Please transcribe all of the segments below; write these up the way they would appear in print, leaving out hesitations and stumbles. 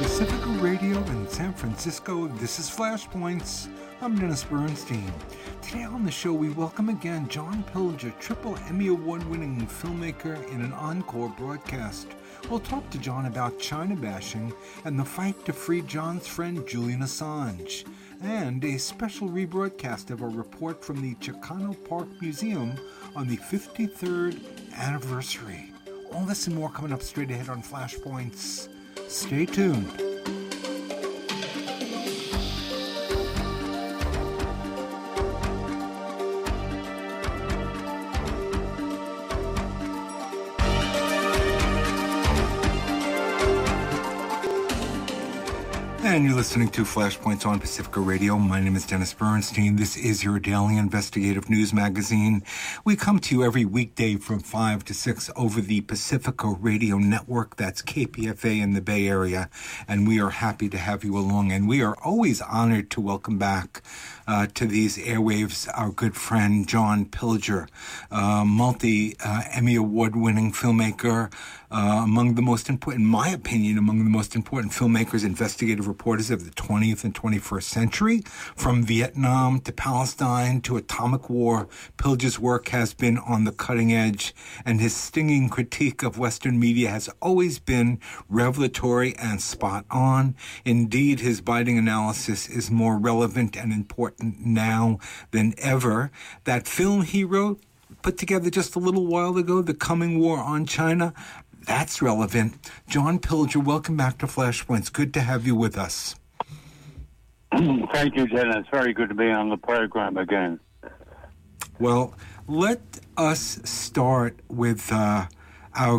Pacifica Radio in San Francisco. This is Flashpoints. I'm Dennis Bernstein. Today on the show, we welcome again John Pilger, triple Emmy Award-winning filmmaker, in an encore broadcast. We'll talk to John about China bashing and the fight to free John's friend Julian Assange, and a special rebroadcast of a report from the Chicano Park Museum on the 53rd anniversary. All this and more coming up straight ahead on Flashpoints. Stay tuned. And you're listening to Flashpoints on Pacifica Radio. My name is Dennis Bernstein. This is your daily investigative news magazine. We come to you every weekday from 5 to 6 over the Pacifica Radio Network. That's KPFA in the Bay Area. And we are happy to have you along. And we are always honored to welcome back to these airwaves our good friend John Pilger, multi-Emmy Award-winning filmmaker, among the most important, in my opinion, among the most important filmmakers, investigative reporters of the 20th and 21st century. From Vietnam to Palestine to atomic war, Pilger's work has been on the cutting edge, and his stinging critique of Western media has always been revelatory and spot on. Indeed, his biting analysis is more relevant and important now than ever. That film he wrote, put together just a little while ago, The Coming War on China, that's relevant. John Pilger, welcome back to Flashpoints. Good to have you with us. Thank you, Dennis. Very good to be on the program again. Well, let us start with our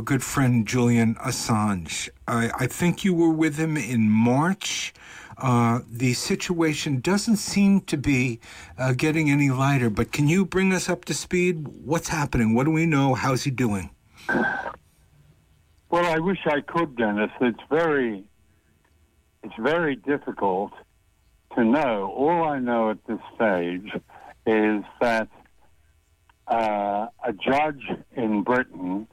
good friend Julian Assange. I think you were with him in March. The situation doesn't seem to be getting any lighter, but can you bring us up to speed? What's happening? What do we know? How's he doing? Well, I wish I could, Dennis. It's very difficult to know. All I know at this stage is that a judge in Britain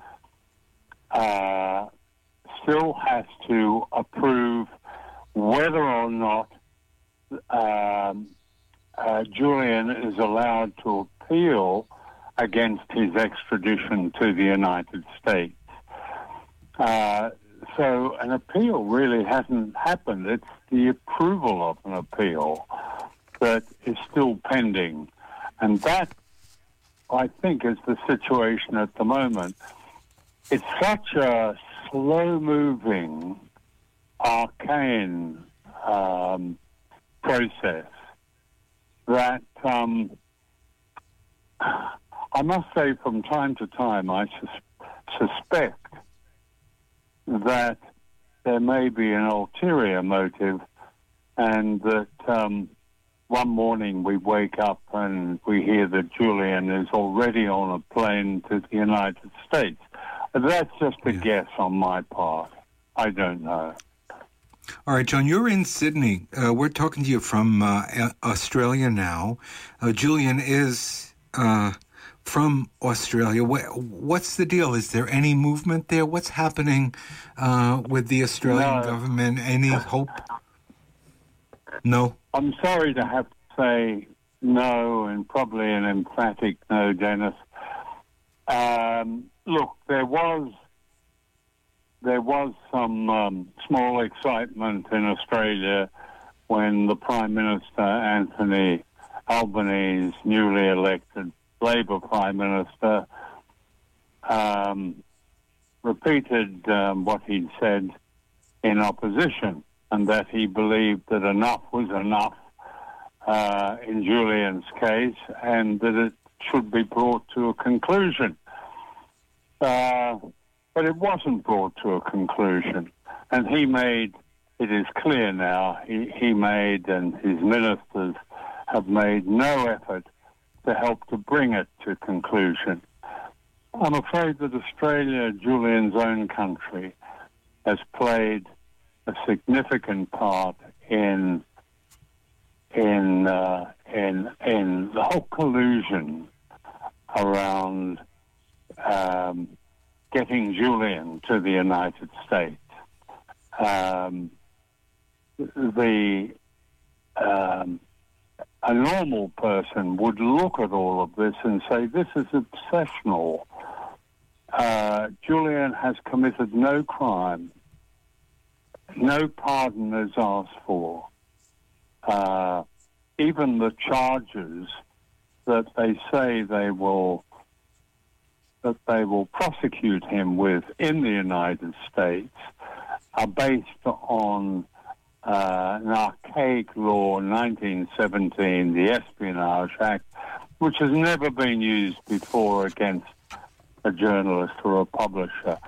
still has to approve whether or not Julian is allowed to appeal against his extradition to the United States. So an appeal really hasn't happened. It's the approval of an appeal that is still pending. And that, I think, is the situation at the moment. It's such a slow-moving, arcane process that I must say from time to time I suspect that there may be an ulterior motive, and that one morning we wake up and we hear that Julian is already on a plane to the United States. That's just a guess on my part. I don't know. All right, John, you're in Sydney. We're talking to you from Australia now. Julian is from Australia. What's the deal? Is there any movement there? What's happening with the Australian government? Any hope? No? I'm sorry to have to say no, and probably an emphatic no, Dennis. Look, there was some small excitement in Australia when the Prime Minister, Anthony Albanese, newly elected Labour Prime Minister, repeated what he'd said in opposition, and that he believed that enough was enough in Julian's case, and that it should be brought to a conclusion. But it wasn't brought to a conclusion, and it is clear now, he made and his ministers have made no effort to help to bring it to conclusion. I'm afraid that Australia, Julian's own country, has played a significant part in the whole collusion around getting Julian to the United States. the a normal person would look at all of this and say, this is obsessional. Julian has committed no crime. No pardon is asked for. Even the charges that they say they will prosecute him with in the United States are based on an archaic law, 1917, the Espionage Act, which has never been used before against a journalist or a publisher.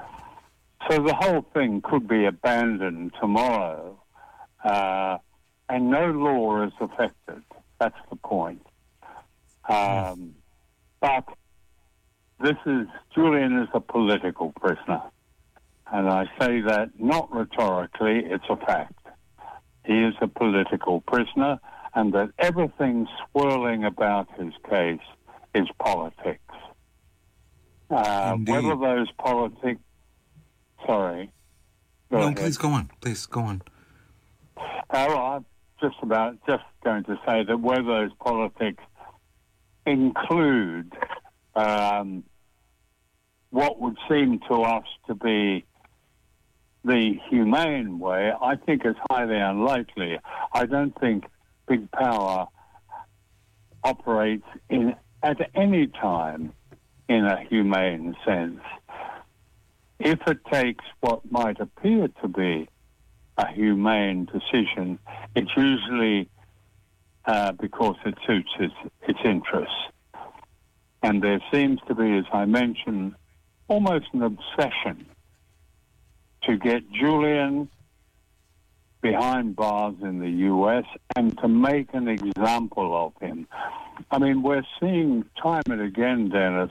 So the whole thing could be abandoned tomorrow, and no law is affected. That's the point. But Julian is a political prisoner, and I say that not rhetorically, it's a fact. He is a political prisoner, and that everything swirling about his case is politics. Whether those politics... Sorry. No, please go on. Please go on. Well, I'm just going to say that whether those politics include what would seem to us to be the humane way, I think is highly unlikely. I don't think big power operates at any time in a humane sense. If it takes what might appear to be a humane decision, it's usually because it suits its interests. And there seems to be, as I mentioned, almost an obsession to get Julian behind bars in the U.S. and to make an example of him. I mean, we're seeing time and again, Dennis,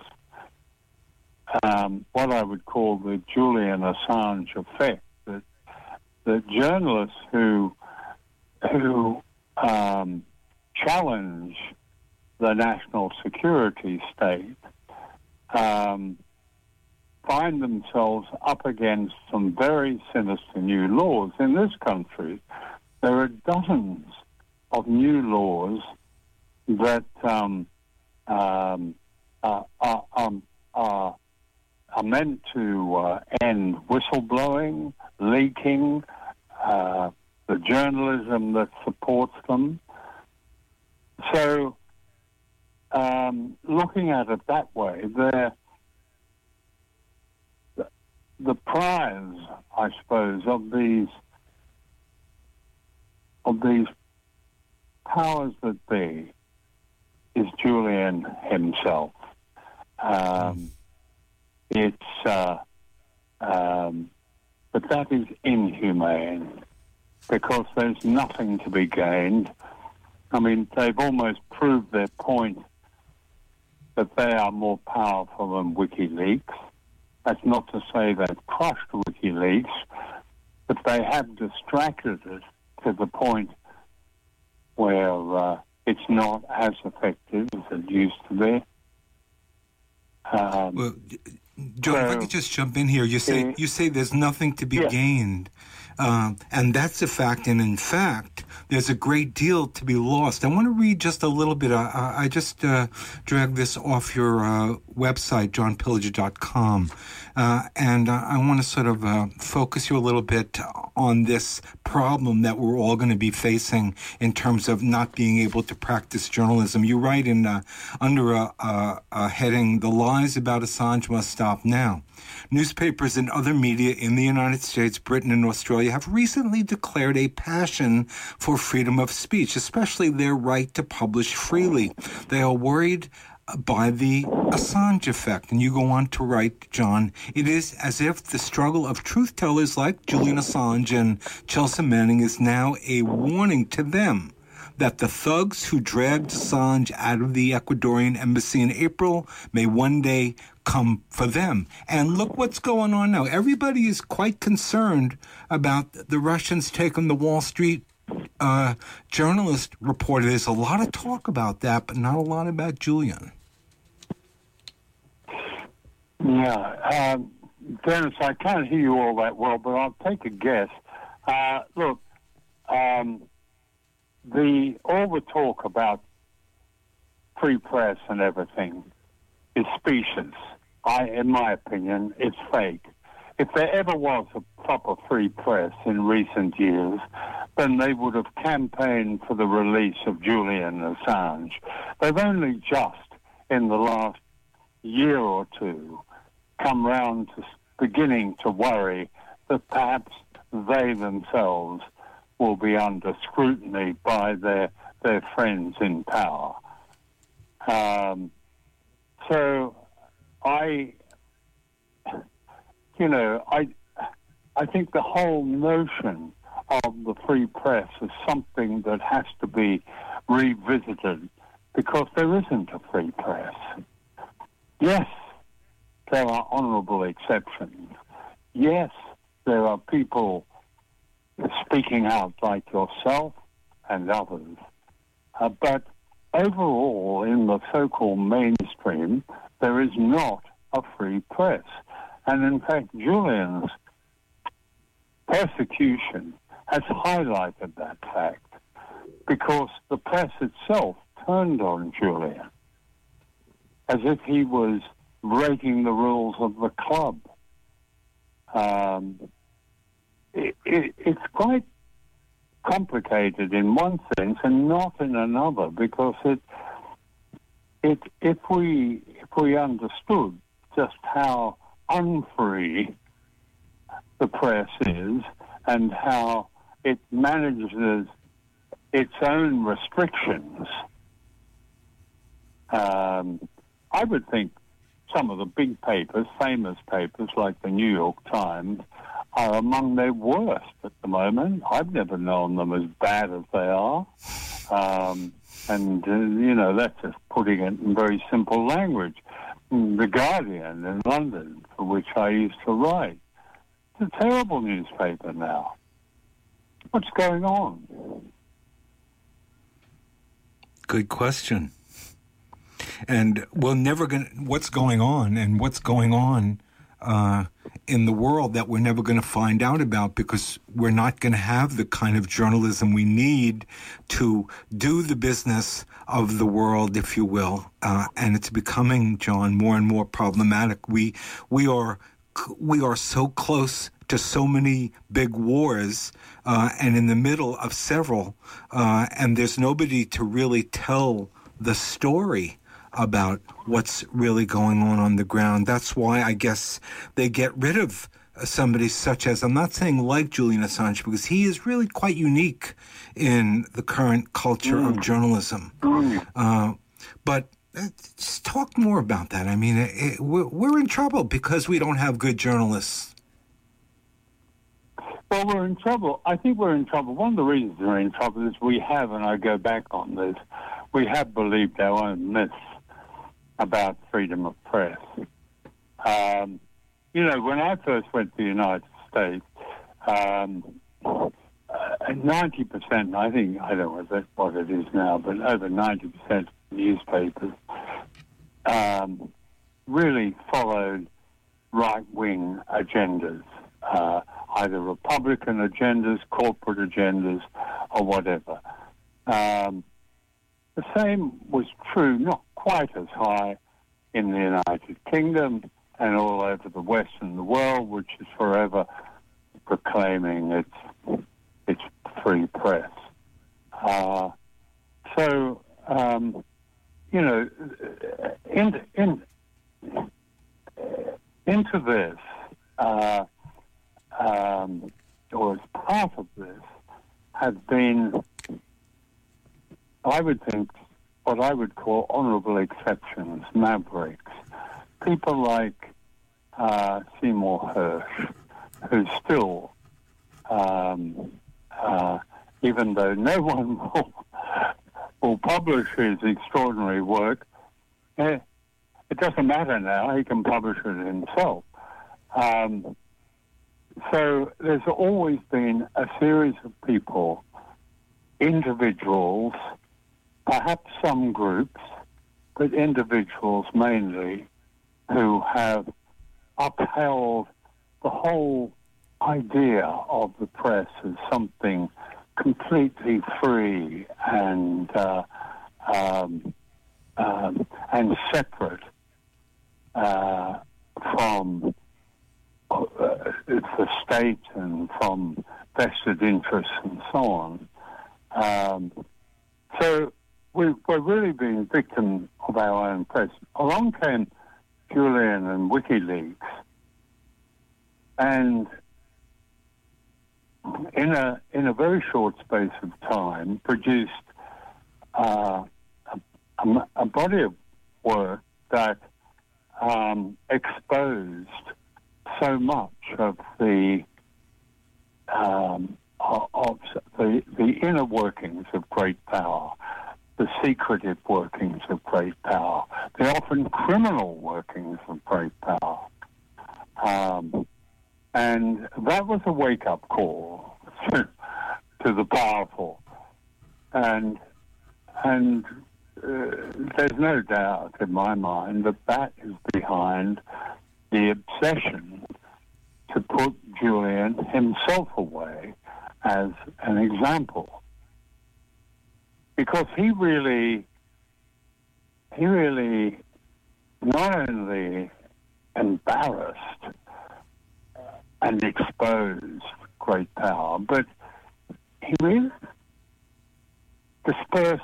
what I would call the Julian Assange effect, that journalists who challenge the national security state find themselves up against some very sinister new laws. In this country, there are dozens of new laws that are meant to end whistleblowing, leaking, the journalism that supports them. So, looking at it that way, the prize, I suppose, of these powers that be is Julian himself. But that is inhumane because there's nothing to be gained. I mean, they've almost proved their point that they are more powerful than WikiLeaks. That's not to say they've crushed WikiLeaks, but they have distracted it to the point where it's not as effective as it used to be. Well, John, if I could just jump in here. You say there's nothing to be gained, and that's a fact. And in fact, there's a great deal to be lost. I want to read just a little bit. I just dragged this off your website, johnpilger.com, and I want to sort of focus you a little bit on this problem that we're all going to be facing in terms of not being able to practice journalism. You write in under a heading, "The lies about Assange must stop now. Newspapers and other media in the United States, Britain, and Australia have recently declared a passion for freedom of speech, especially their right to publish freely. They are worried by the Assange effect." And you go on to write, John, "It is as if the struggle of truth-tellers like Julian Assange and Chelsea Manning is now a warning to them that the thugs who dragged Assange out of the Ecuadorian embassy in April may one day come for them." And look what's going on now. Everybody is quite concerned about the Russians taking the Wall Street journalist reporter. There's a lot of talk about that, but not a lot about Julian. Yeah. Dennis, I can't hear you all that well, but I'll take a guess. Look, all the talk about free press and everything is specious. In my opinion, it's fake. If there ever was a proper free press in recent years, then they would have campaigned for the release of Julian Assange. They've only just, in the last year or two, come round to beginning to worry that perhaps they themselves will be under scrutiny by their friends in power. I think the whole notion of the free press is something that has to be revisited, because there isn't a free press. Yes, there are honourable exceptions. Yes, there are people speaking out like yourself and others. But overall, in the so-called mainstream, there is not a free press. And in fact, Julian's persecution has highlighted that fact, because the press itself turned on Julian as if he was breaking the rules of the club. It's quite complicated in one sense and not in another, because if we understood just how unfree the press is and how it manages its own restrictions, I would think some of the big papers, famous papers like the New York Times, are among their worst at the moment. I've never known them as bad as they are. That's just putting it in very simple language. The Guardian in London, for which I used to write, it's a terrible newspaper now. What's going on? Good question. And we're never going to... What's going on in the world that we're never going to find out about, because we're not going to have the kind of journalism we need to do the business of the world, if you will. And it's becoming, John, more and more problematic. We are so close to so many big wars and in the middle of several, and there's nobody to really tell the story about what's really going on the ground. That's why I guess they get rid of somebody such as, I'm not saying like Julian Assange, because he is really quite unique in the current culture of journalism. But just talk more about that. I mean, we're in trouble because we don't have good journalists. Well, we're in trouble. I think we're in trouble. One of the reasons we're in trouble is we have, and I go back on this, we have believed our own myths about freedom of press. When I first went to the United States, 90%, I think, I don't know what it is now, but over 90% of newspapers really followed right-wing agendas, either Republican agendas, corporate agendas, or whatever. The same was true, not quite as high in the United Kingdom and all over the Western world, which is forever proclaiming its free press. Into this, or as part of this, has been, I would think, what I would call honourable exceptions, mavericks. People like Seymour Hersh, who still, even though no one will publish his extraordinary work, it doesn't matter now, he can publish it himself. So there's always been a series of people, individuals, perhaps some groups, but individuals mainly, who have upheld the whole idea of the press as something completely free and separate from the state and from vested interests and so on. So we're really being victims of our own press. Along came Julian and WikiLeaks, and in a very short space of time produced a body of work that exposed so much of the inner workings of great power, the secretive workings of great power, the often criminal workings of great power. And that was a wake-up call to the powerful. And there's no doubt in my mind that that is behind the obsession to put Julian himself away as an example, because he really not only embarrassed and exposed great power, but he really dispersed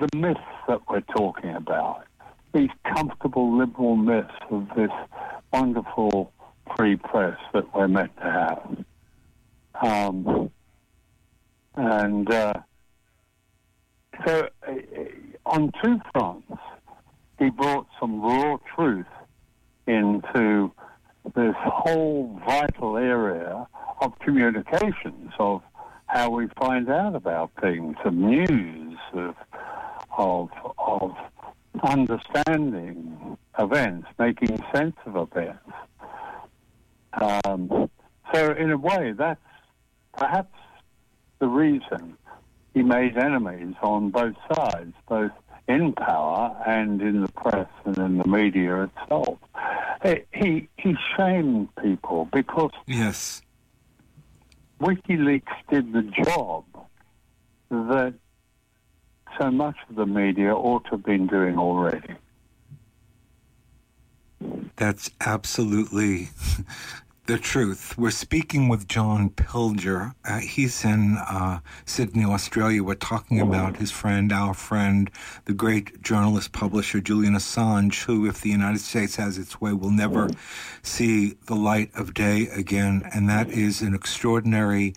the myths that we're talking about, these comfortable liberal myths of this wonderful free press that we're meant to have. So on two fronts, he brought some raw truth into this whole vital area of communications, of how we find out about things, of news, of understanding events, making sense of events. So in a way, that's perhaps the reason he made enemies on both sides, both in power and in the press and in the media itself. He shamed people because yes, WikiLeaks did the job that so much of the media ought to have been doing already. That's absolutely the truth. We're speaking with John Pilger. He's in Sydney, Australia. We're talking about his friend, our friend, the great journalist, publisher, Julian Assange, who, if the United States has its way, will never see the light of day again. And that is an extraordinary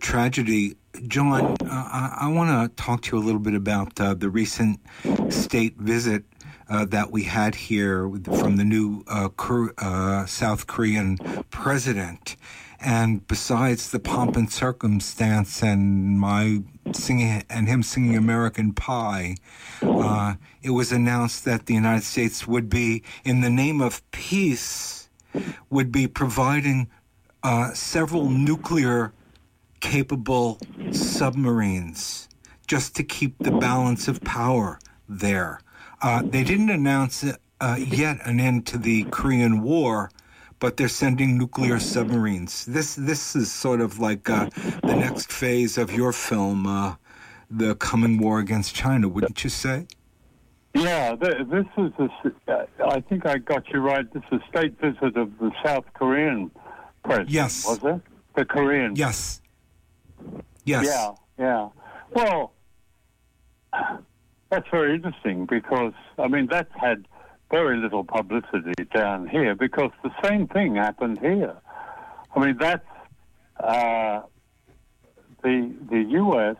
tragedy. John, I want to talk to you a little bit about the recent state visit that we had here from the new South Korean president. And besides the pomp and circumstance and my singing and him singing American Pie, it was announced that the United States would be, in the name of peace, would be providing several nuclear-capable submarines just to keep the balance of power there. They didn't announce yet an end to the Korean War, but they're sending nuclear submarines. This is sort of like the next phase of your film, The Coming War Against China, wouldn't you say? Yeah, this is, I think I got you right, this is a state visit of the South Korean president, yes. Was it? The Korean. Yes. Yes. Yeah, yeah. Well, that's very interesting because, I mean, that's had very little publicity down here because the same thing happened here. I mean, that's the U.S.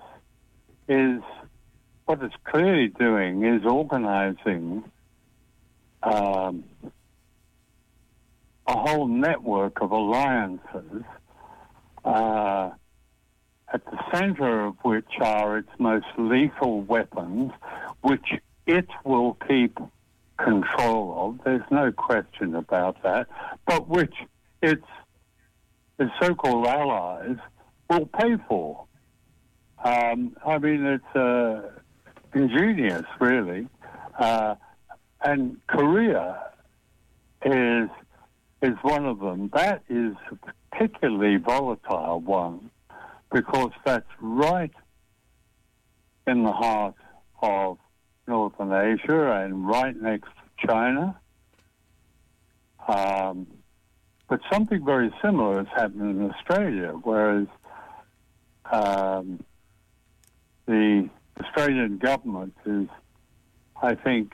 is, what it's clearly doing is organizing a whole network of alliances at the center of which are its most lethal weapons, which it will keep control of. There's no question about that, but which its so-called allies will pay for. I mean, it's ingenious, really. And Korea is one of them. That is a particularly volatile one. because that's right in the heart of Northern Asia and right next to China. But something very similar has happened in Australia, whereas the Australian government is, I think,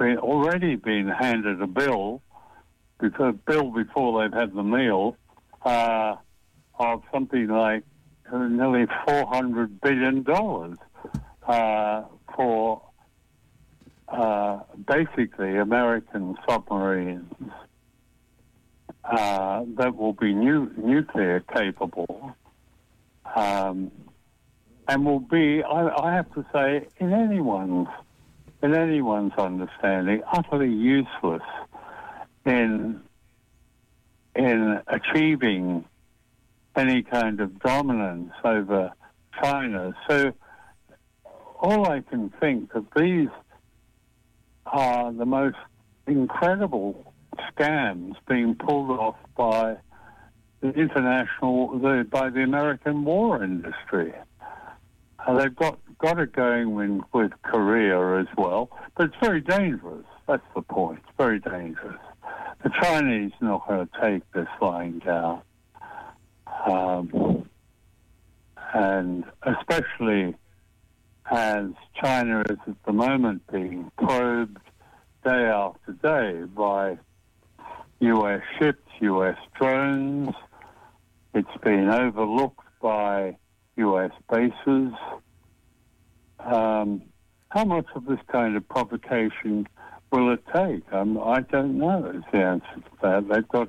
already been handed a bill, because before they've had the meal, of something like nearly $400 billion for basically American submarines that will be nuclear capable, and will be, I have to say, in anyone's understanding, utterly useless in achieving any kind of dominance over China. So all I can think that these are the most incredible scams being pulled off by by the American war industry. They've got it going with Korea as well, but it's very dangerous. That's the point. It's very dangerous. The Chinese are not going to take this lying down. And especially as China is at the moment being probed day after day by U.S. ships, U.S. drones. It's been overlooked by U.S. bases. How much of this kind of provocation will it take? I don't know is the answer to that.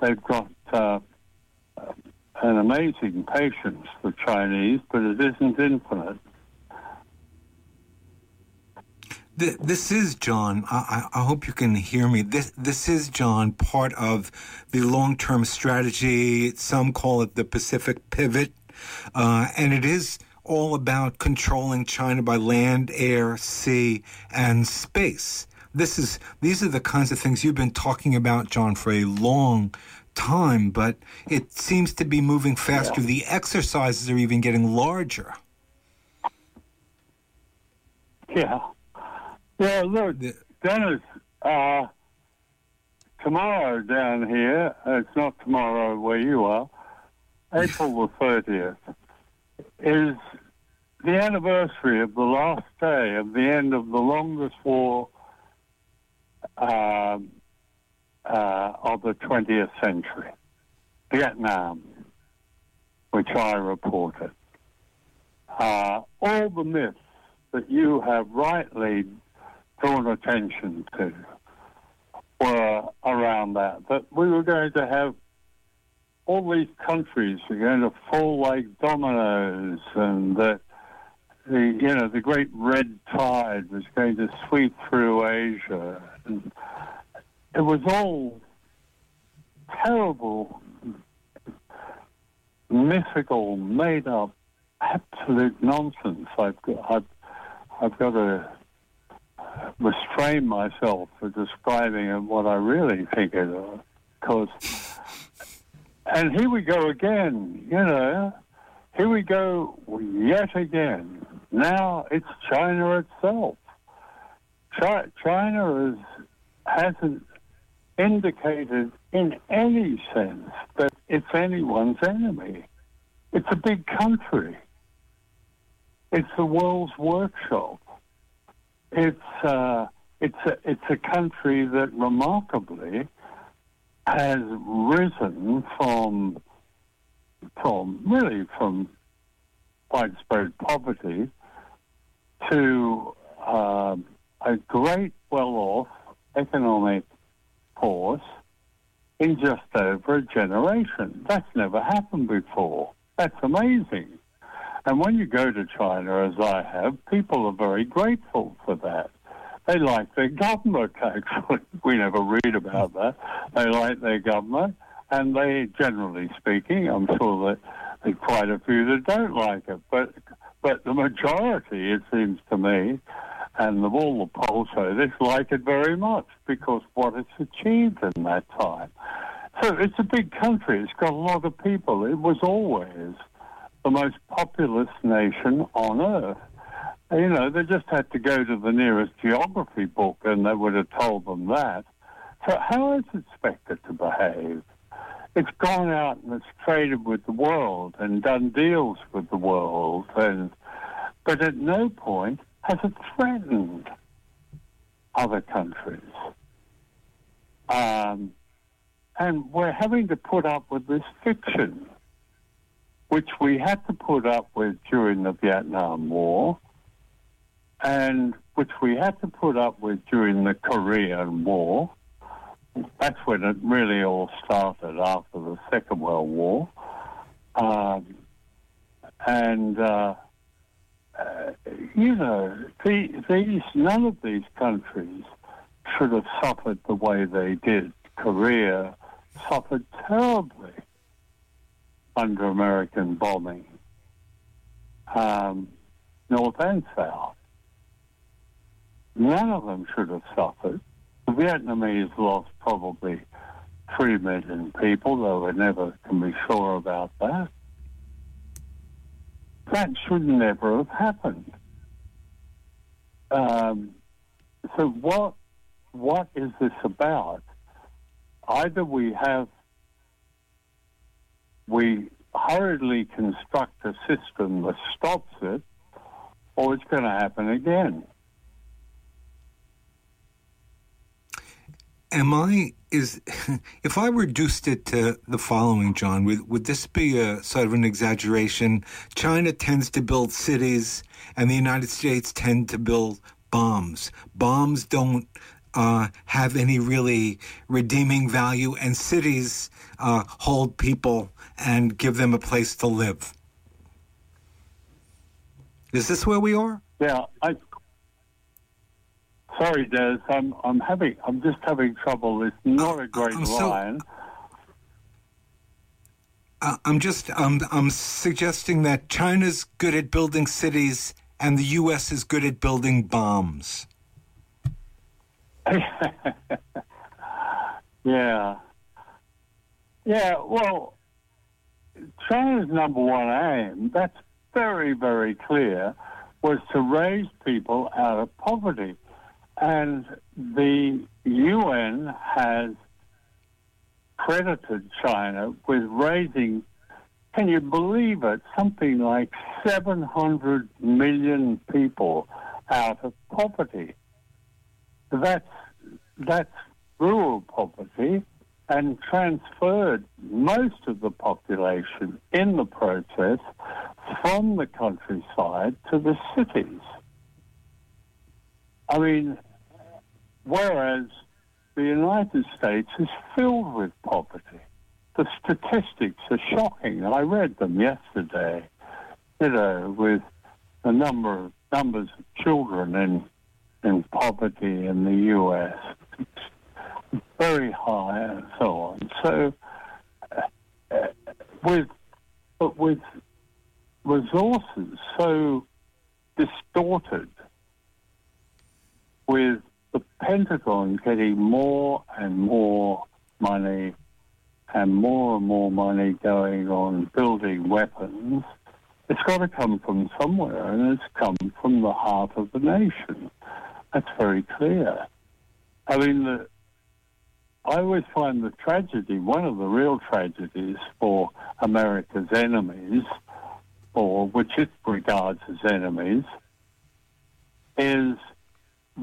They've got an amazing patience, the Chinese, but it isn't infinite. This is John. I hope you can hear me. This is, John, part of the long-term strategy. Some call it the Pacific pivot. And it is all about controlling China by land, air, sea, and space. These are the kinds of things you've been talking about, John, for a long time, but it seems to be moving faster. Yeah. The exercises are even getting larger. Yeah. Yeah, look, Dennis, tomorrow down here, it's not tomorrow where you are, April the 30th, is the anniversary of the last day of the end of the longest war of the 20th century, Vietnam, which I reported. All the myths that you have rightly drawn attention to were around that we were going to have all these countries were going to fall like dominoes, and that the great red tide was going to sweep through Asia. And it was all terrible, mythical, made-up, absolute nonsense. I've got to restrain myself for describing what I really think it was. And here we go again, Here we go yet again. Now it's China itself. China hasn't indicated in any sense that it's anyone's enemy. It's a big country. It's the world's workshop. It's a country that remarkably has risen from widespread poverty to a great well-off economic force in just over a generation. That's never happened before. That's amazing. And when you go to China, as I have, people are very grateful for that. They like their government, actually. We never read about that. They like their government, and they, generally speaking, I'm sure that there are quite a few that don't like it. But the majority, it seems to me, and all the polls show this, like it very much because what it's achieved in that time. So it's a big country. It's got a lot of people. It was always the most populous nation on earth. You know, they just had to go to the nearest geography book and they would have told them that. So how is it expected to behave? It's gone out and it's traded with the world and done deals with the world, but at no point has it threatened other countries. And we're having to put up with this fiction, which we had to put up with during the Vietnam War, and which we had to put up with during the Korean War. That's when it really all started, after the Second World War. You know, none of these countries should have suffered the way they did. Korea suffered terribly under American bombing, north and south. None of them should have suffered. The Vietnamese lost probably 3 million people, though we never can be sure about that. That should never have happened. So what is this about? Either we hurriedly construct a system that stops it, or it's going to happen again. If I reduced it to the following, John, would this be a sort of an exaggeration? China tends to build cities, and the United States tend to build bombs. Bombs don't have any really redeeming value, and cities hold people and give them a place to live. Is this where we are? Yeah, sorry, Des. I'm just having trouble. It's not a great line. I'm suggesting that China's good at building cities, and the U.S. is good at building bombs. Yeah. Well, China's number one aim, that's very, very clear, was to raise people out of poverty. And the UN has credited China with raising, can you believe it, something like 700 million people out of poverty. That's rural poverty, and transferred most of the population in the process from the countryside to the cities. I mean, whereas the United States is filled with poverty. The statistics are shocking. I read them yesterday, you know, with the numbers of children in poverty in the U.S. It's very high and so on. So with resources so distorted, with the Pentagon getting more and more money and more money going on building weapons, it's got to come from somewhere, and it's come from the heart of the nation. That's very clear. I mean, I always find the tragedy, one of the real tragedies for America's enemies, or which it regards as enemies, is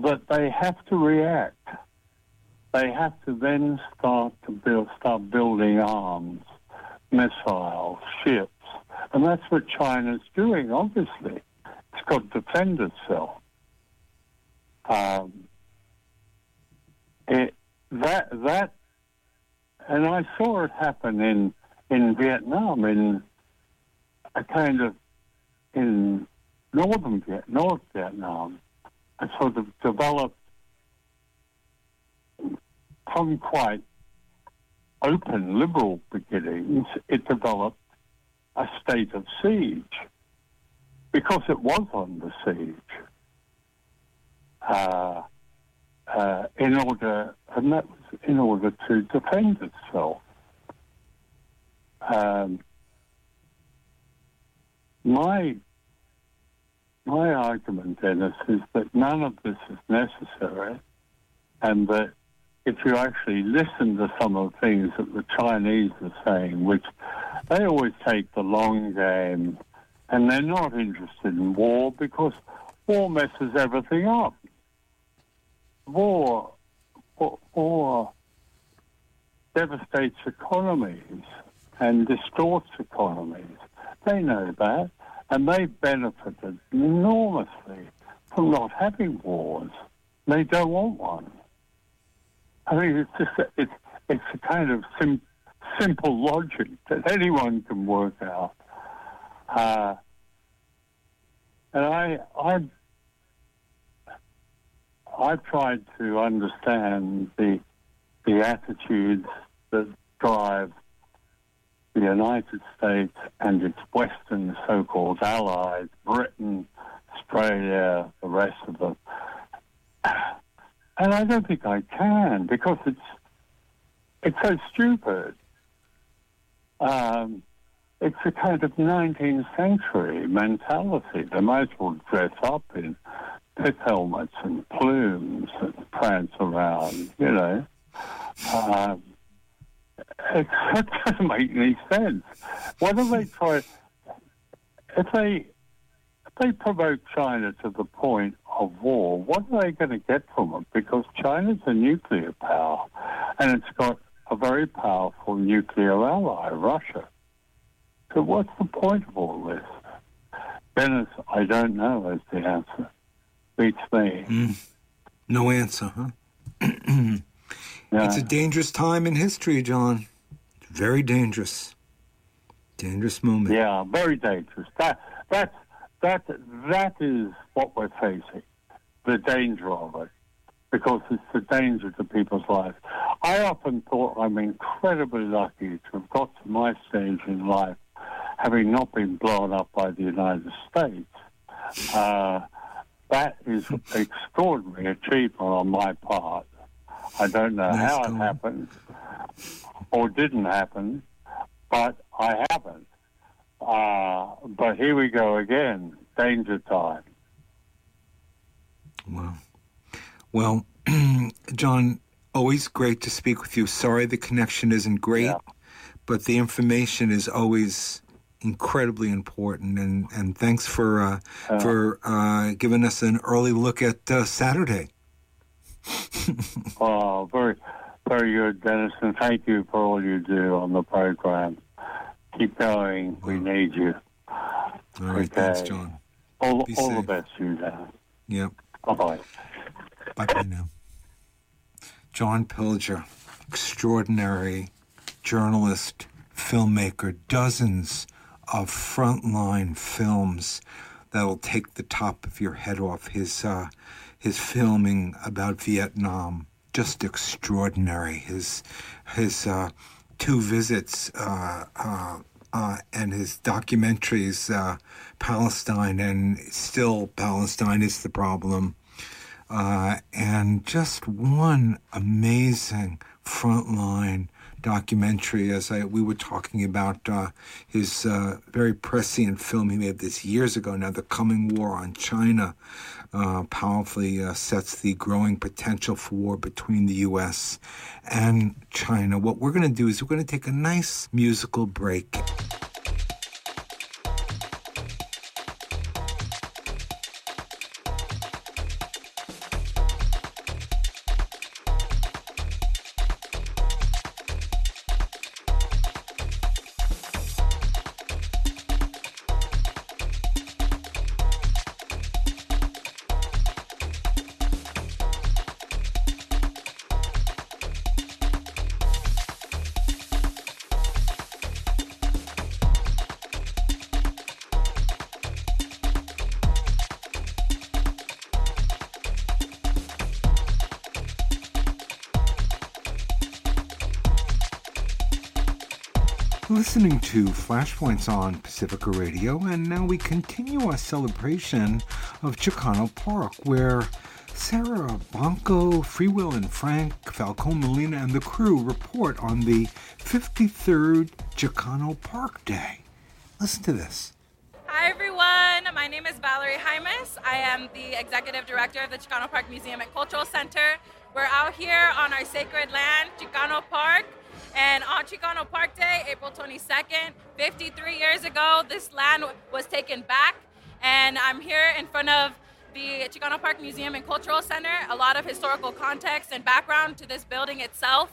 that they have to react. They have to then start building arms, missiles, ships. And that's what China's doing, obviously. It's got to defend itself. And I saw it happen in Vietnam, in North Vietnam, a sort of developed from quite open liberal beginnings. It developed a state of siege because it was under siege. In order to defend itself. My argument, Dennis, is that none of this is necessary, and that if you actually listen to some of the things that the Chinese are saying, which they always take the long game, and they're not interested in war because war messes everything up. War devastates economies and distorts economies. They know that, and they benefited enormously from not having wars. They don't want one. I mean, it's just a kind of simple logic that anyone can work out. And I've tried to understand the attitudes that drive the United States and its Western so-called allies, Britain, Australia, the rest of them. And I don't think I can, because it's so stupid. It's a kind of 19th century mentality. They might as well dress up in pith helmets and plumes and prance around, you know. It doesn't make any sense. What do they try? If they provoke China to the point of war, what are they going to get from it? Because China's a nuclear power, and it's got a very powerful nuclear ally, Russia. So what's the point of all this? Dennis, I don't know is the answer. Beats me. No answer, huh? Yeah. It's a dangerous time in history, John. It's very dangerous. Dangerous moment. Yeah, very dangerous. That is what we're facing, the danger of it, because it's the danger to people's lives. I often thought I'm incredibly lucky to have got to my stage in life having not been blown up by the United States. That is an extraordinary achievement on my part. I don't know how it happened or didn't happen, but I haven't. But here we go again. Danger time. Wow. Well, John, always great to speak with you. Sorry the connection isn't great, but the information is always incredibly important. And thanks for giving us an early look at Saturday. Oh, very, very good, Dennis. And thank you for all you do on the program. Keep going. We need you. All right. Okay. Thanks, John. All the best to you now. Yep. Bye-bye. Bye-bye now. John Pilger, extraordinary journalist, filmmaker, dozens of frontline films that'll take the top of your head off. His filming about Vietnam, just extraordinary. His two visits and his documentaries, Palestine and Still Palestine is the Problem, and just one amazing frontline documentary. We were talking about his very prescient film he made this years ago now, The Coming War on China, powerfully sets the growing potential for war between the U.S. and China. What we're going to do is we're going to take a nice musical break. Listening to Flashpoints on Pacifica Radio, and now we continue our celebration of Chicano Park, where Sarah Blanco, Free Will and Frank, Falcone Molina, and the crew report on the 53rd Chicano Park Day. Listen to this. Hi, everyone. My name is Valerie Jaimes. I am the executive director of the Chicano Park Museum and Cultural Center. We're out here on our sacred land, Chicano Park. And on Chicano Park Day, April 22nd, 53 years ago, this land was taken back. And I'm here in front of the Chicano Park Museum and Cultural Center. A lot of historical context and background to this building itself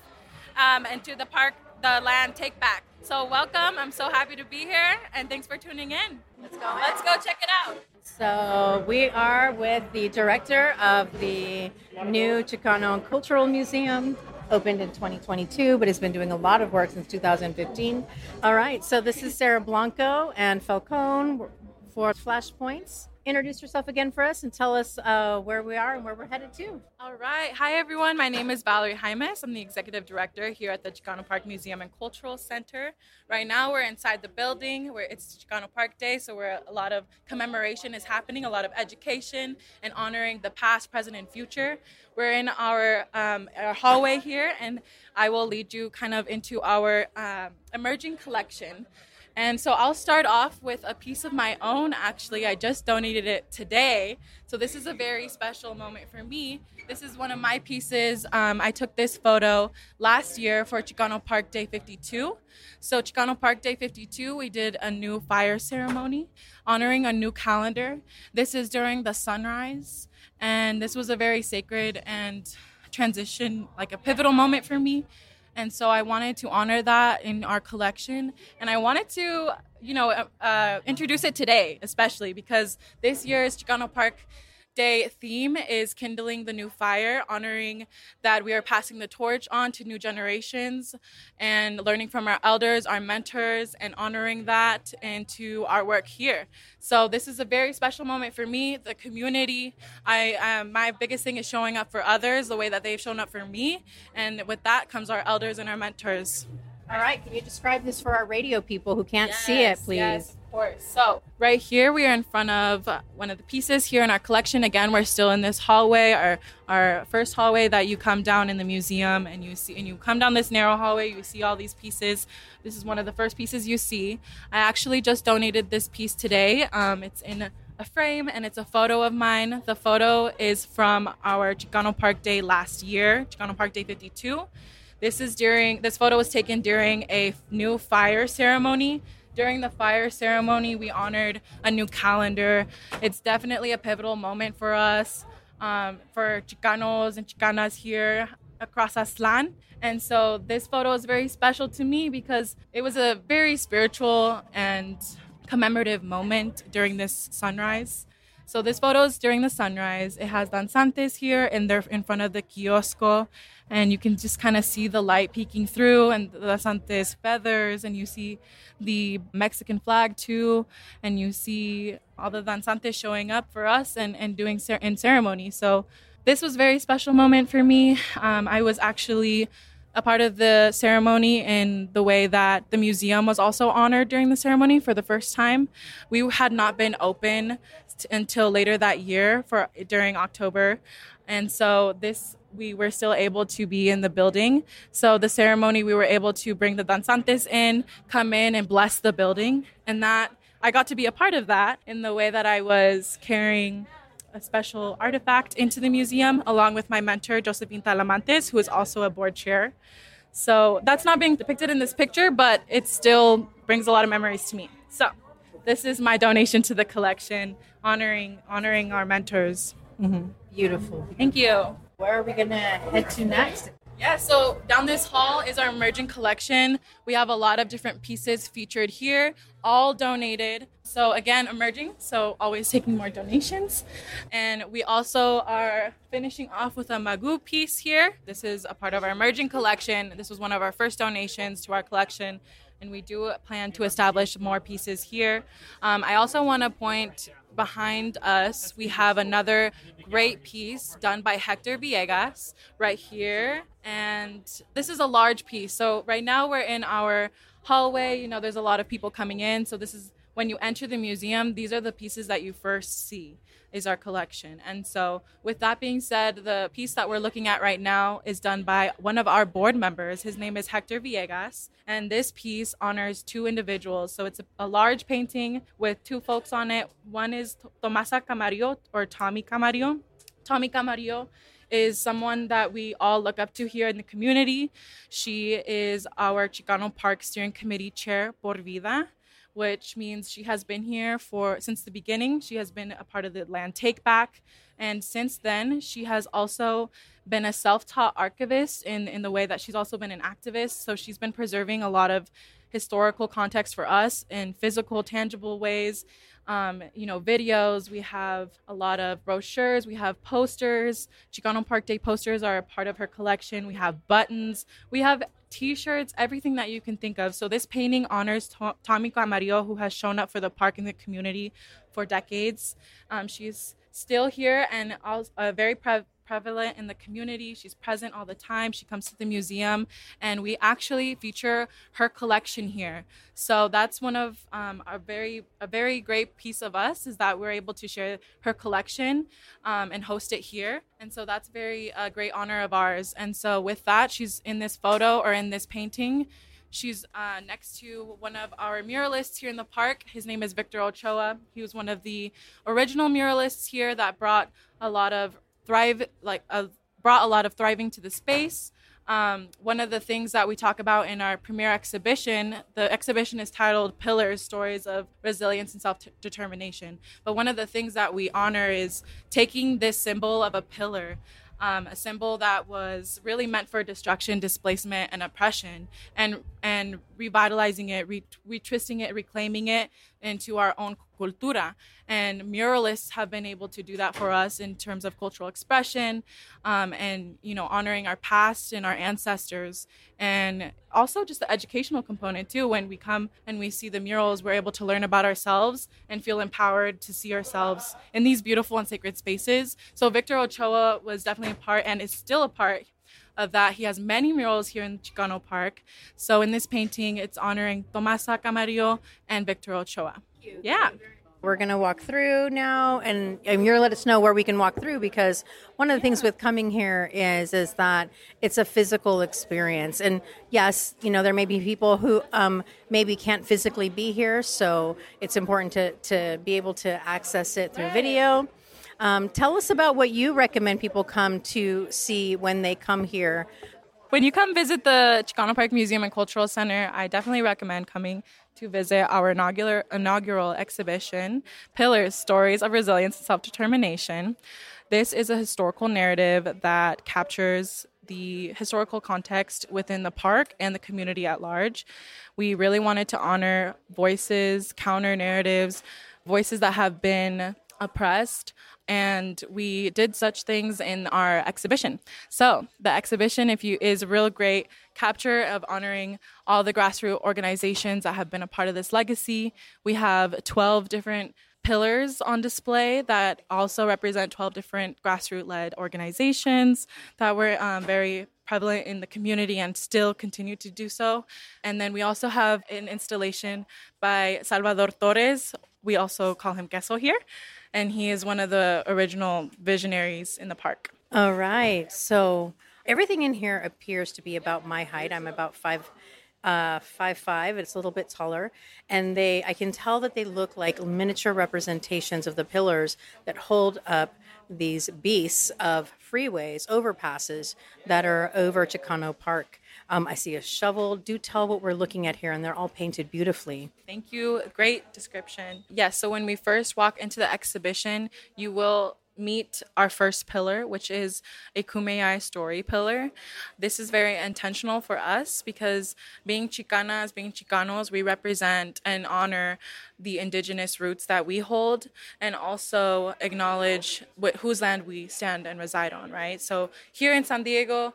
and to the park, the land take back. So welcome. I'm so happy to be here. And thanks for tuning in. Let's go check it out. So we are with the director of the new Chicano Cultural Museum, opened in 2022, but has been doing a lot of work since 2015. All right, so this is Sarah Blanco and Falcone for Flashpoints. Introduce yourself again for us and tell us where we are and where we're headed to. All right. Hi, everyone. My name is Valerie Jaimes. I'm the executive director here at the Chicano Park Museum and Cultural Center. Right now, we're inside the building where it's Chicano Park Day, so where a lot of commemoration is happening, a lot of education and honoring the past, present, and future. We're in our hallway here, and I will lead you kind of into our emerging collection. And so I'll start off with a piece of my own. Actually, I just donated it today. So this is a very special moment for me. This is one of my pieces. I took this photo last year for Chicano Park Day 52. So Chicano Park Day 52, we did a new fire ceremony honoring a new calendar. This is during the sunrise. And this was a very sacred and transition, like a pivotal moment for me. And so I wanted to honor that in our collection. And I wanted to, introduce it today, especially because this year's Chicano Park Day theme is Kindling the New Fire, honoring that we are passing the torch on to new generations and learning from our elders, our mentors, and honoring that into our work here. So this is a very special moment for me, the community. My biggest thing is showing up for others the way that they've shown up for me. And with that comes our elders and our mentors. All right. Can you describe this for our radio people who can't see it, please? Yes. So right here, we are in front of one of the pieces here in our collection. Again, we're still in this hallway, our first hallway that you come down in the museum, and you come down this narrow hallway, you see all these pieces. This is one of the first pieces you see. I actually just donated this piece today. It's in a frame, and it's a photo of mine. The photo is from our Chicano Park Day last year, Chicano Park Day 52. This photo was taken during a new fire ceremony. During the fire ceremony, we honored a new calendar. It's definitely a pivotal moment for us, for Chicanos and Chicanas here across Aztlán. And so this photo is very special to me because it was a very spiritual and commemorative moment during this sunrise. So this photo is during the sunrise. It has danzantes here in front of the kiosco. And you can just kind of see the light peeking through and the danzantes' feathers. And you see the Mexican flag, too. And you see all the danzantes showing up for us and doing in ceremony. So this was a very special moment for me. I was actually a part of the ceremony in the way that the museum was also honored during the ceremony for the first time. We had not been open until later that year during October. And so we were still able to be in the building. So the ceremony, we were able to bring the danzantes in, come in and bless the building. And that I got to be a part of that in the way that I was carrying a special artifact into the museum along with my mentor, Josephine Talamantes, who is also a board chair. So that's not being depicted in this picture, but it still brings a lot of memories to me. So this is my donation to the collection, honoring our mentors. Mm-hmm. Beautiful. Thank you. Where are we going to head to next? Yeah, so down this hall is our emerging collection. We have a lot of different pieces featured here, all donated. So again, emerging, so always taking more donations. And we also are finishing off with a Magoo piece here. This is a part of our emerging collection. This was one of our first donations to our collection. And we do plan to establish more pieces here. I also want to point behind us, we have another great piece done by Hector Villegas right here. And this is a large piece. So right now we're in our hallway. There's a lot of people coming in. So this is when you enter the museum, these are the pieces that you first see, is our collection. And so with that being said, the piece that we're looking at right now is done by one of our board members. His name is Hector Villegas. And this piece honors two individuals. So it's a large painting with two folks on it. One is Tomasa Camarillo, or Tommy Camarillo. Tommy Camarillo is someone that we all look up to here in the community. She is our Chicano Park Steering Committee Chair por vida, which means she has been here since the beginning. She has been a part of the land take back. And since then, she has also been a self-taught archivist in the way that she's also been an activist. So she's been preserving a lot of historical context for us in physical, tangible ways. Videos, we have a lot of brochures, we have posters. Chicano Park Day posters are a part of her collection. We have buttons, we have T-shirts, everything that you can think of. So this painting honors Tommy Camarillo, who has shown up for the park and the community for decades. She's still here and very prevalent in the community. She's present all the time. She comes to the museum, and we actually feature her collection here. So that's one of a very great piece of us, is that we're able to share her collection and host it here. And so that's very great honor of ours. And so with that, she's in this photo, or in this painting. She's next to one of our muralists here in the park. His name is Victor Ochoa. He was one of the original muralists here that brought a lot of thriving to the space. One of the things that we talk about in our premiere exhibition, the exhibition is titled Pillars, Stories of Resilience and Self-Determination. But one of the things that we honor is taking this symbol of a pillar, a symbol that was really meant for destruction, displacement, and oppression, and revitalizing it, retwisting it, reclaiming it into our own cultura. And muralists have been able to do that for us in terms of cultural expression, and honoring our past and our ancestors. And also just the educational component too. When we come and we see the murals, we're able to learn about ourselves and feel empowered to see ourselves in these beautiful and sacred spaces. So Victor Ochoa was definitely a part, and is still a part of that. He has many murals here in Chicano Park. So in this painting, it's honoring Tomasa Camarillo and Victor Ochoa. Thank you. Yeah. We're going to walk through now, and you're going to let us know where we can walk through, because one of the things with coming here is that it's a physical experience. And yes, there may be people who maybe can't physically be here, so it's important to be able to access it through video. Tell us about what you recommend people come to see when they come here. When you come visit the Chicano Park Museum and Cultural Center, I definitely recommend coming to visit our inaugural exhibition, Pillars, Stories of Resilience and Self-Determination. This is a historical narrative that captures the historical context within the park and the community at large. We really wanted to honor voices, counter-narratives, voices that have been oppressed, and we did such things in our exhibition. So the exhibition is a real great capture of honoring all the grassroots organizations that have been a part of this legacy. We have 12 different pillars on display that also represent 12 different grassroots-led organizations that were very prevalent in the community and still continue to do so. And then we also have an installation by Salvador Torres. We also call him Queso here. And he is one of the original visionaries in the park. All right. So everything in here appears to be about my height. I'm about 5'5". It's a little bit taller. And I can tell that they look like miniature representations of the pillars that hold up these beasts of freeways, overpasses that are over Chicano Park. I see a shovel. Do tell what we're looking at here, and they're all painted beautifully. Thank you. Great description. Yes, so when we first walk into the exhibition, you will meet our first pillar, which is a Kumeyaay story pillar. This is very intentional for us because being Chicanas, being Chicanos, we represent and honor the indigenous roots that we hold, and also acknowledge whose land we stand and reside on, right? So here in San Diego,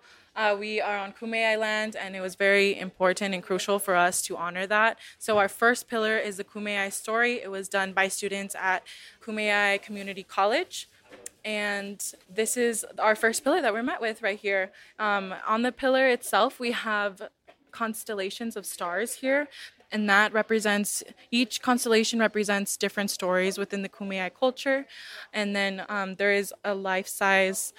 we are on Kumeyaay land, and it was very important and crucial for us to honor that. So our first pillar is the Kumeyaay story. It was done by students at Kumeyaay Community College. And this is our first pillar that we're met with right here. On the pillar itself, we have constellations of stars here. and that represents, each constellation represents different stories within the Kumeyaay culture. And then there is a life-size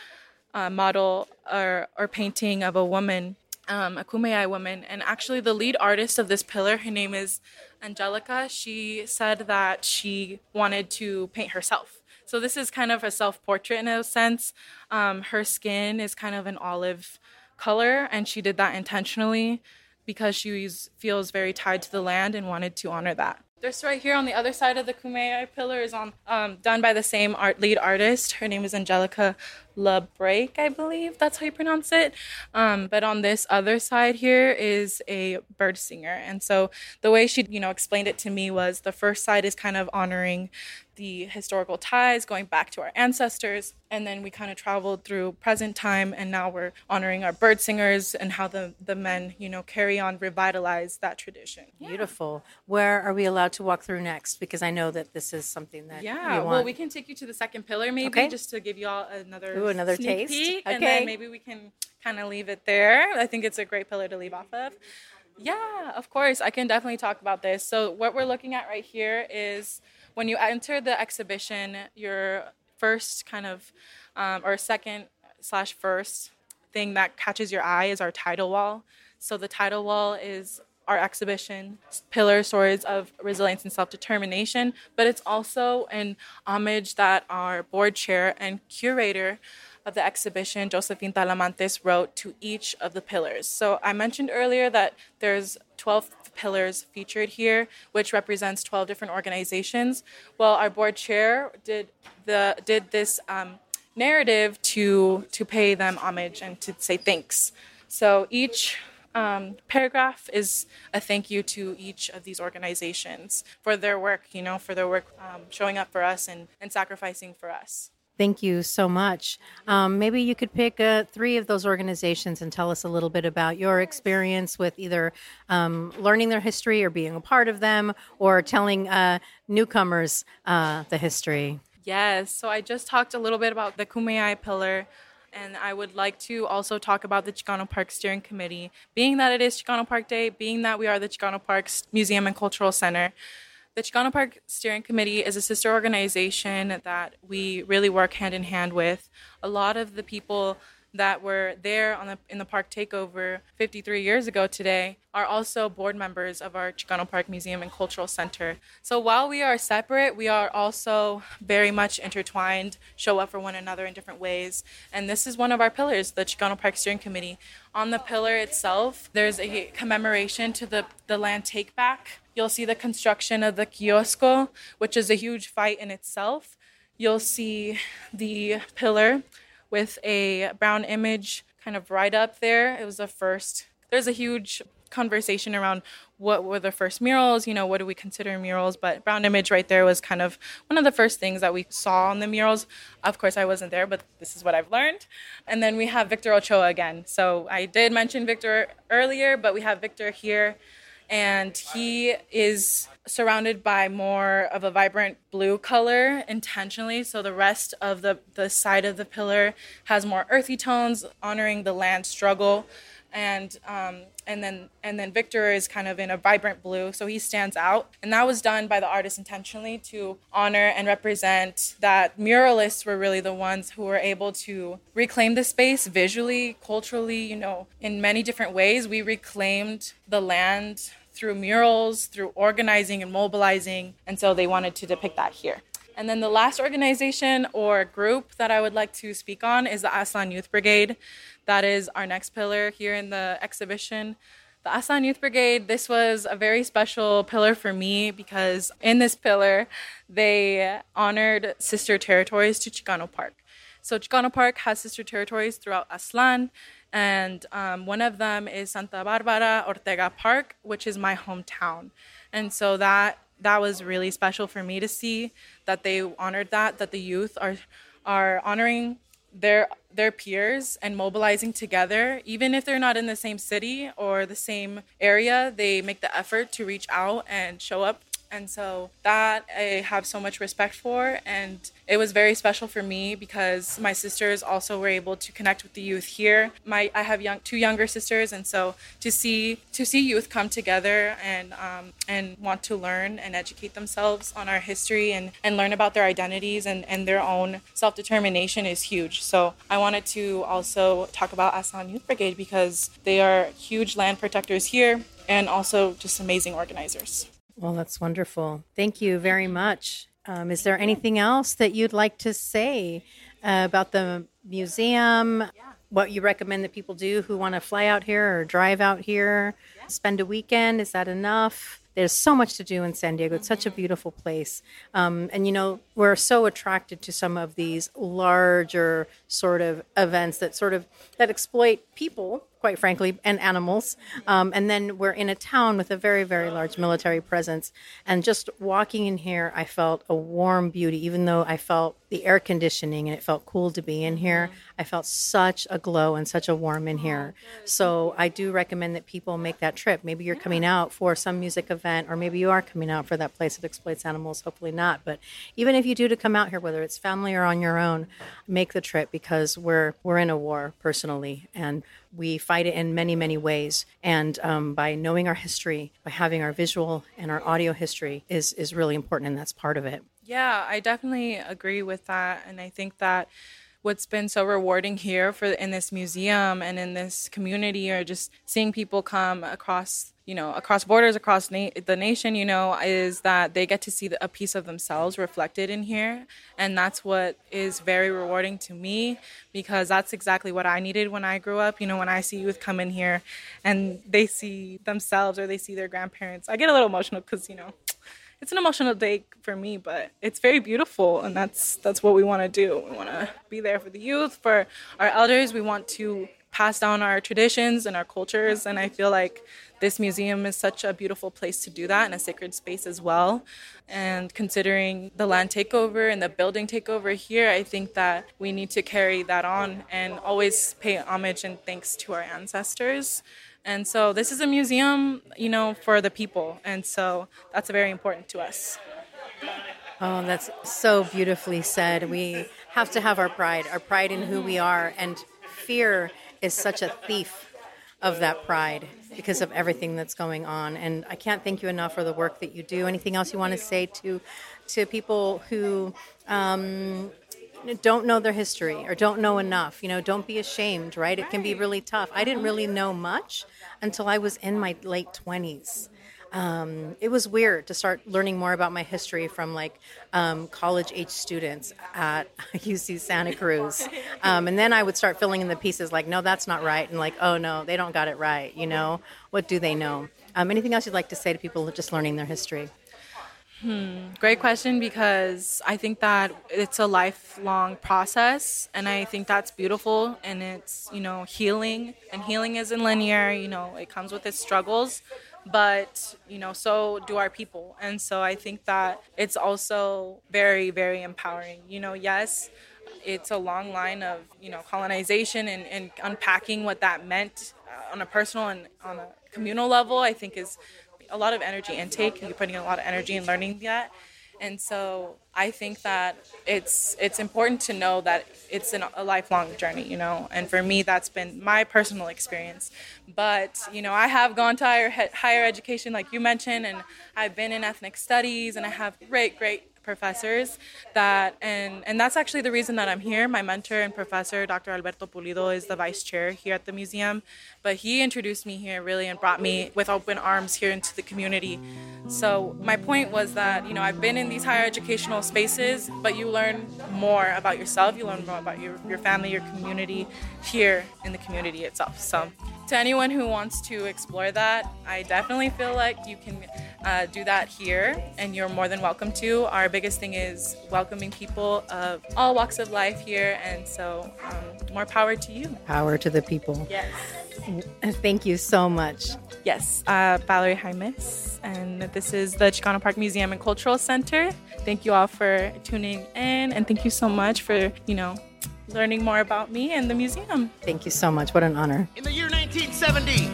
model or painting of a woman, a Kumeyaay woman. And actually the lead artist of this pillar, her name is Angelica, she said that she wanted to paint herself. So this is kind of a self-portrait in a sense. Her skin is kind of an olive color, and she did that intentionally because she feels very tied to the land and wanted to honor that. This right here on the other side of the Kumeyaay pillar is on done by the same lead artist. Her name is Angelica LaBrake, I believe that's how you pronounce it. But on this other side here is a bird singer. And so the way she, explained it to me was the first side is kind of honoring the historical ties, going back to our ancestors. And then we kind of traveled through present time, and now we're honoring our bird singers and how the men, carry on, revitalize that tradition. Yeah. Beautiful. Where are we allowed to walk through next? Because I know that this is something that you want. Well, we can take you to the second pillar maybe, just to give you all another sneak taste. Peek, okay. And then maybe we can kind of leave it there. I think it's a great pillar to leave off of. Yeah, of course. I can definitely talk about this. So what we're looking at right here is when you enter the exhibition, your first kind of, or second/first thing that catches your eye is our tidal wall. So the tidal wall is our exhibition, Pillar Stories of Resilience and Self-Determination, but it's also an homage that our board chair and curator of the exhibition, Josephine Talamantes, wrote to each of the pillars. So I mentioned earlier that there's 12 pillars featured here, which represents 12 different organizations. Well, our board chair did this narrative to pay them homage and to say thanks. So each paragraph is a thank you to each of these organizations for their work, showing up for us and sacrificing for us. Thank you so much. Maybe you could pick three of those organizations and tell us a little bit about your experience with either learning their history or being a part of them, or telling newcomers the history. Yes. So I just talked a little bit about the Kumeyaay Pillar, and I would like to also talk about the Chicano Park Steering Committee. Being that it is Chicano Park Day, being that we are the Chicano Park Museum and Cultural Center, the Chicano Park Steering Committee is a sister organization that we really work hand in hand with. A lot of the people that were there in the park takeover 53 years ago today are also board members of our Chicano Park Museum and Cultural Center. So while we are separate, we are also very much intertwined, show up for one another in different ways. And this is one of our pillars, the Chicano Park Steering Committee. On the pillar itself, there's a commemoration to the land take back. You'll see the construction of the kiosco, which is a huge fight in itself. You'll see the pillar with a brown image kind of right up there. It was the first. There's a huge conversation around what were the first murals, what do we consider murals? But brown image right there was kind of one of the first things that we saw on the murals. Of course, I wasn't there, but this is what I've learned. And then we have Victor Ochoa again. So I did mention Victor earlier, but we have Victor here. And he is surrounded by more of a vibrant blue color intentionally. So the rest of the side of the pillar has more earthy tones, honoring the land struggle. And then Victor is kind of in a vibrant blue, so he stands out. And that was done by the artist intentionally to honor and represent that muralists were really the ones who were able to reclaim the space visually, culturally, in many different ways. We reclaimed the land through murals, through organizing and mobilizing, and so they wanted to depict that here. And then the last organization or group that I would like to speak on is the Aztlán Youth Brigade. That is our next pillar here in the exhibition. The Aztlán Youth Brigade, this was a very special pillar for me because in this pillar, they honored sister territories to Chicano Park. So Chicano Park has sister territories throughout Aztlán, and one of them is Santa Barbara Ortega Park, which is my hometown. And so that was really special for me to see that they honored that the youth are honoring their peers and mobilizing together. Even if they're not in the same city or the same area, they make the effort to reach out and show up And so that I have so much respect for. And it was very special for me because my sisters also were able to connect with the youth here. I have two younger sisters. And so to see youth come together and want to learn and educate themselves on our history and learn about their identities and their own self-determination is huge. So I wanted to also talk about Aztlán Youth Brigade because they are huge land protectors here and also just amazing organizers. Well, that's wonderful. Thank you very much. Is there anything else that you'd like to say about the museum? Yeah. What you recommend that people do who want to fly out here or drive out here, spend a weekend? Is that enough? There's so much to do in San Diego. It's such a beautiful place. And, you know, we're so attracted to some of these larger sort of events that exploit people, quite frankly, and animals. And then we're in a town with a very, very large military presence. And just walking in here, I felt a warm beauty, even though I felt the air conditioning and it felt cool to be in here. I felt such a glow and such a warm in here. So I do recommend that people make that trip. Maybe you're coming out for some music event, or maybe you are coming out for that place that exploits animals. Hopefully not. But even if you do to come out here, whether it's family or on your own, make the trip because we're in a war personally, and we fight it in many, many ways. And by knowing our history, by having our visual and our audio history is really important, and that's part of it. Yeah, I definitely agree with that. And I think that what's been so rewarding here in this museum and in this community are just seeing people come across borders, across the nation, is that they get to see a piece of themselves reflected in here. And that's what is very rewarding to me, because that's exactly what I needed when I grew up. You know, when I see youth come in here and they see themselves or they see their grandparents, I get a little emotional because, it's an emotional day for me, but it's very beautiful, and that's what we want to do. We want to be there for the youth, for our elders. We want to pass down our traditions and our cultures, and I feel like this museum is such a beautiful place to do that, and a sacred space as well. And considering the land takeover and the building takeover here, I think that we need to carry that on and always pay homage and thanks to our ancestors. And so this is a museum, for the people, and so that's very important to us. Oh, that's so beautifully said. We have to have our pride in who we are, and fear is such a thief of that pride because of everything that's going on. And I can't thank you enough for the work that you do. Anything else you want to say to people who don't know their history or don't know enough? Don't be ashamed, right? It can be really tough. I didn't really know much until I was in my late 20s. It was weird to start learning more about my history from college-age students at UC Santa Cruz. And then I would start filling in the pieces no, that's not right. And oh no, they don't got it right. What do they know? Anything else you'd like to say to people just learning their history? Great question, because I think that it's a lifelong process, and I think that's beautiful, and it's, healing, and healing isn't linear, it comes with its struggles. But, so do our people. And so I think that it's also very, very empowering. Yes, it's a long line of, colonization and unpacking what that meant on a personal and on a communal level, I think is a lot of energy intake. You're putting a lot of energy in learning that. And so I think that it's important to know that it's a lifelong journey, and for me, that's been my personal experience. But, I have gone to higher education, like you mentioned, and I've been in ethnic studies, and I have great, great professors and that's actually the reason that I'm here. My mentor and professor, Dr. Alberto Pulido, is the vice chair here at the museum, but he introduced me here really and brought me with open arms here into the community. So my point was that, I've been in these higher educational spaces, but you learn more about yourself, you learn more about your family, your community here in the community itself. So to anyone who wants to explore that, I definitely feel like you can do that here, and you're more than welcome to. Our biggest thing is welcoming people of all walks of life here, and so more power to you. Power to the people. Yes. Thank you so much. Yes, Valerie Jaimes, and this is the Chicano Park Museum and Cultural Center. Thank you all for tuning in, and thank you so much for, learning more about me and the museum. Thank you so much. What an honor. In the year 1970,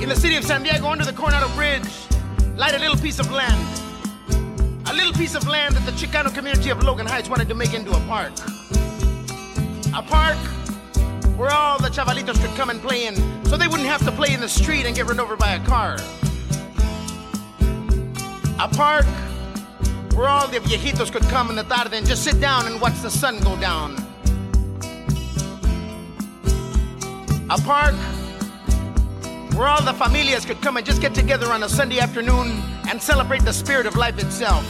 in the city of San Diego, under the Coronado Bridge, light a little piece of land. A little piece of land that the Chicano community of Logan Heights wanted to make into a park. A park where all the chavalitos could come and play in, so they wouldn't have to play in the street and get run over by a car. A park where all the viejitos could come in the tarde and just sit down and watch the sun go down. A park where all the familias could come and just get together on a Sunday afternoon and celebrate the spirit of life itself.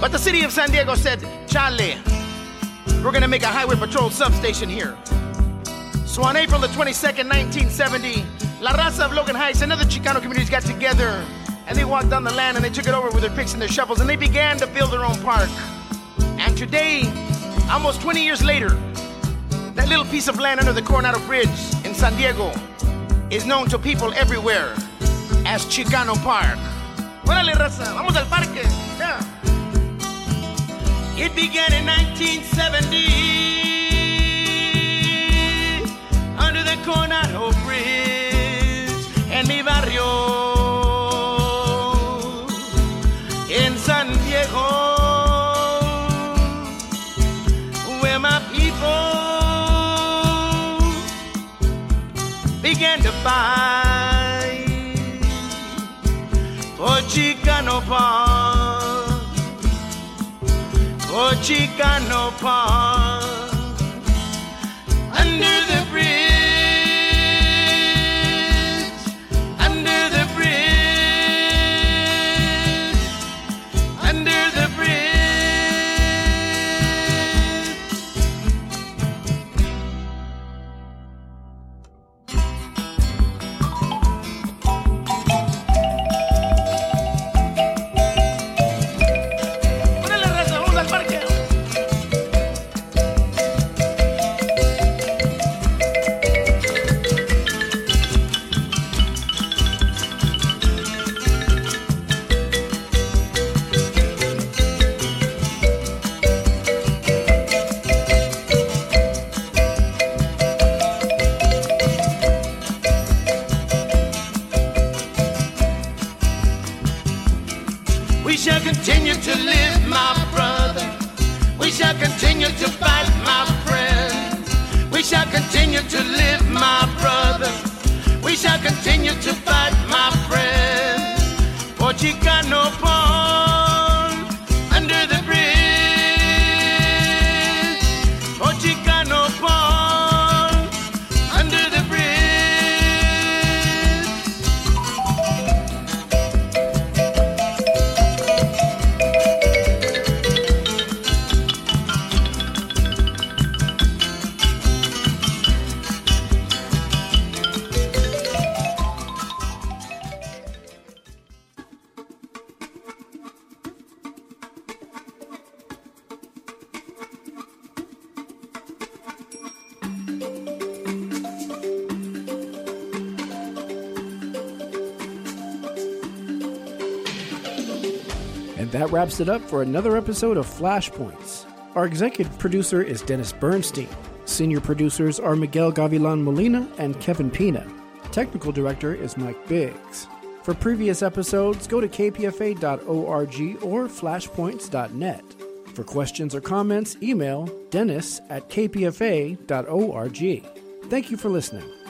But the city of San Diego said, "Chale, we're gonna make a highway patrol substation here." So on April the 22nd, 1970, La Raza of Logan Heights and other Chicano communities got together and they walked on the land and they took it over with their picks and their shovels and they began to build their own park. And today, almost 20 years later, that little piece of land under the Coronado Bridge in San Diego is known to people everywhere as Chicano Park. Órale, raza, vamos al parque. Yeah. It began in 1970 under the Coronado Bridge en mi barrio in San Diego. Began to fight for Chicano Park, for Chicano Park, under the bridge, under the That wraps it up for another episode of Flashpoints. Our executive producer is Dennis Bernstein. Senior producers are Miguel Gavilan Molina and Kevin Pina. Technical director is Mike Biggs. For previous episodes, go to kpfa.org or flashpoints.net. For questions or comments, email dennis@kpfa.org. Thank you for listening.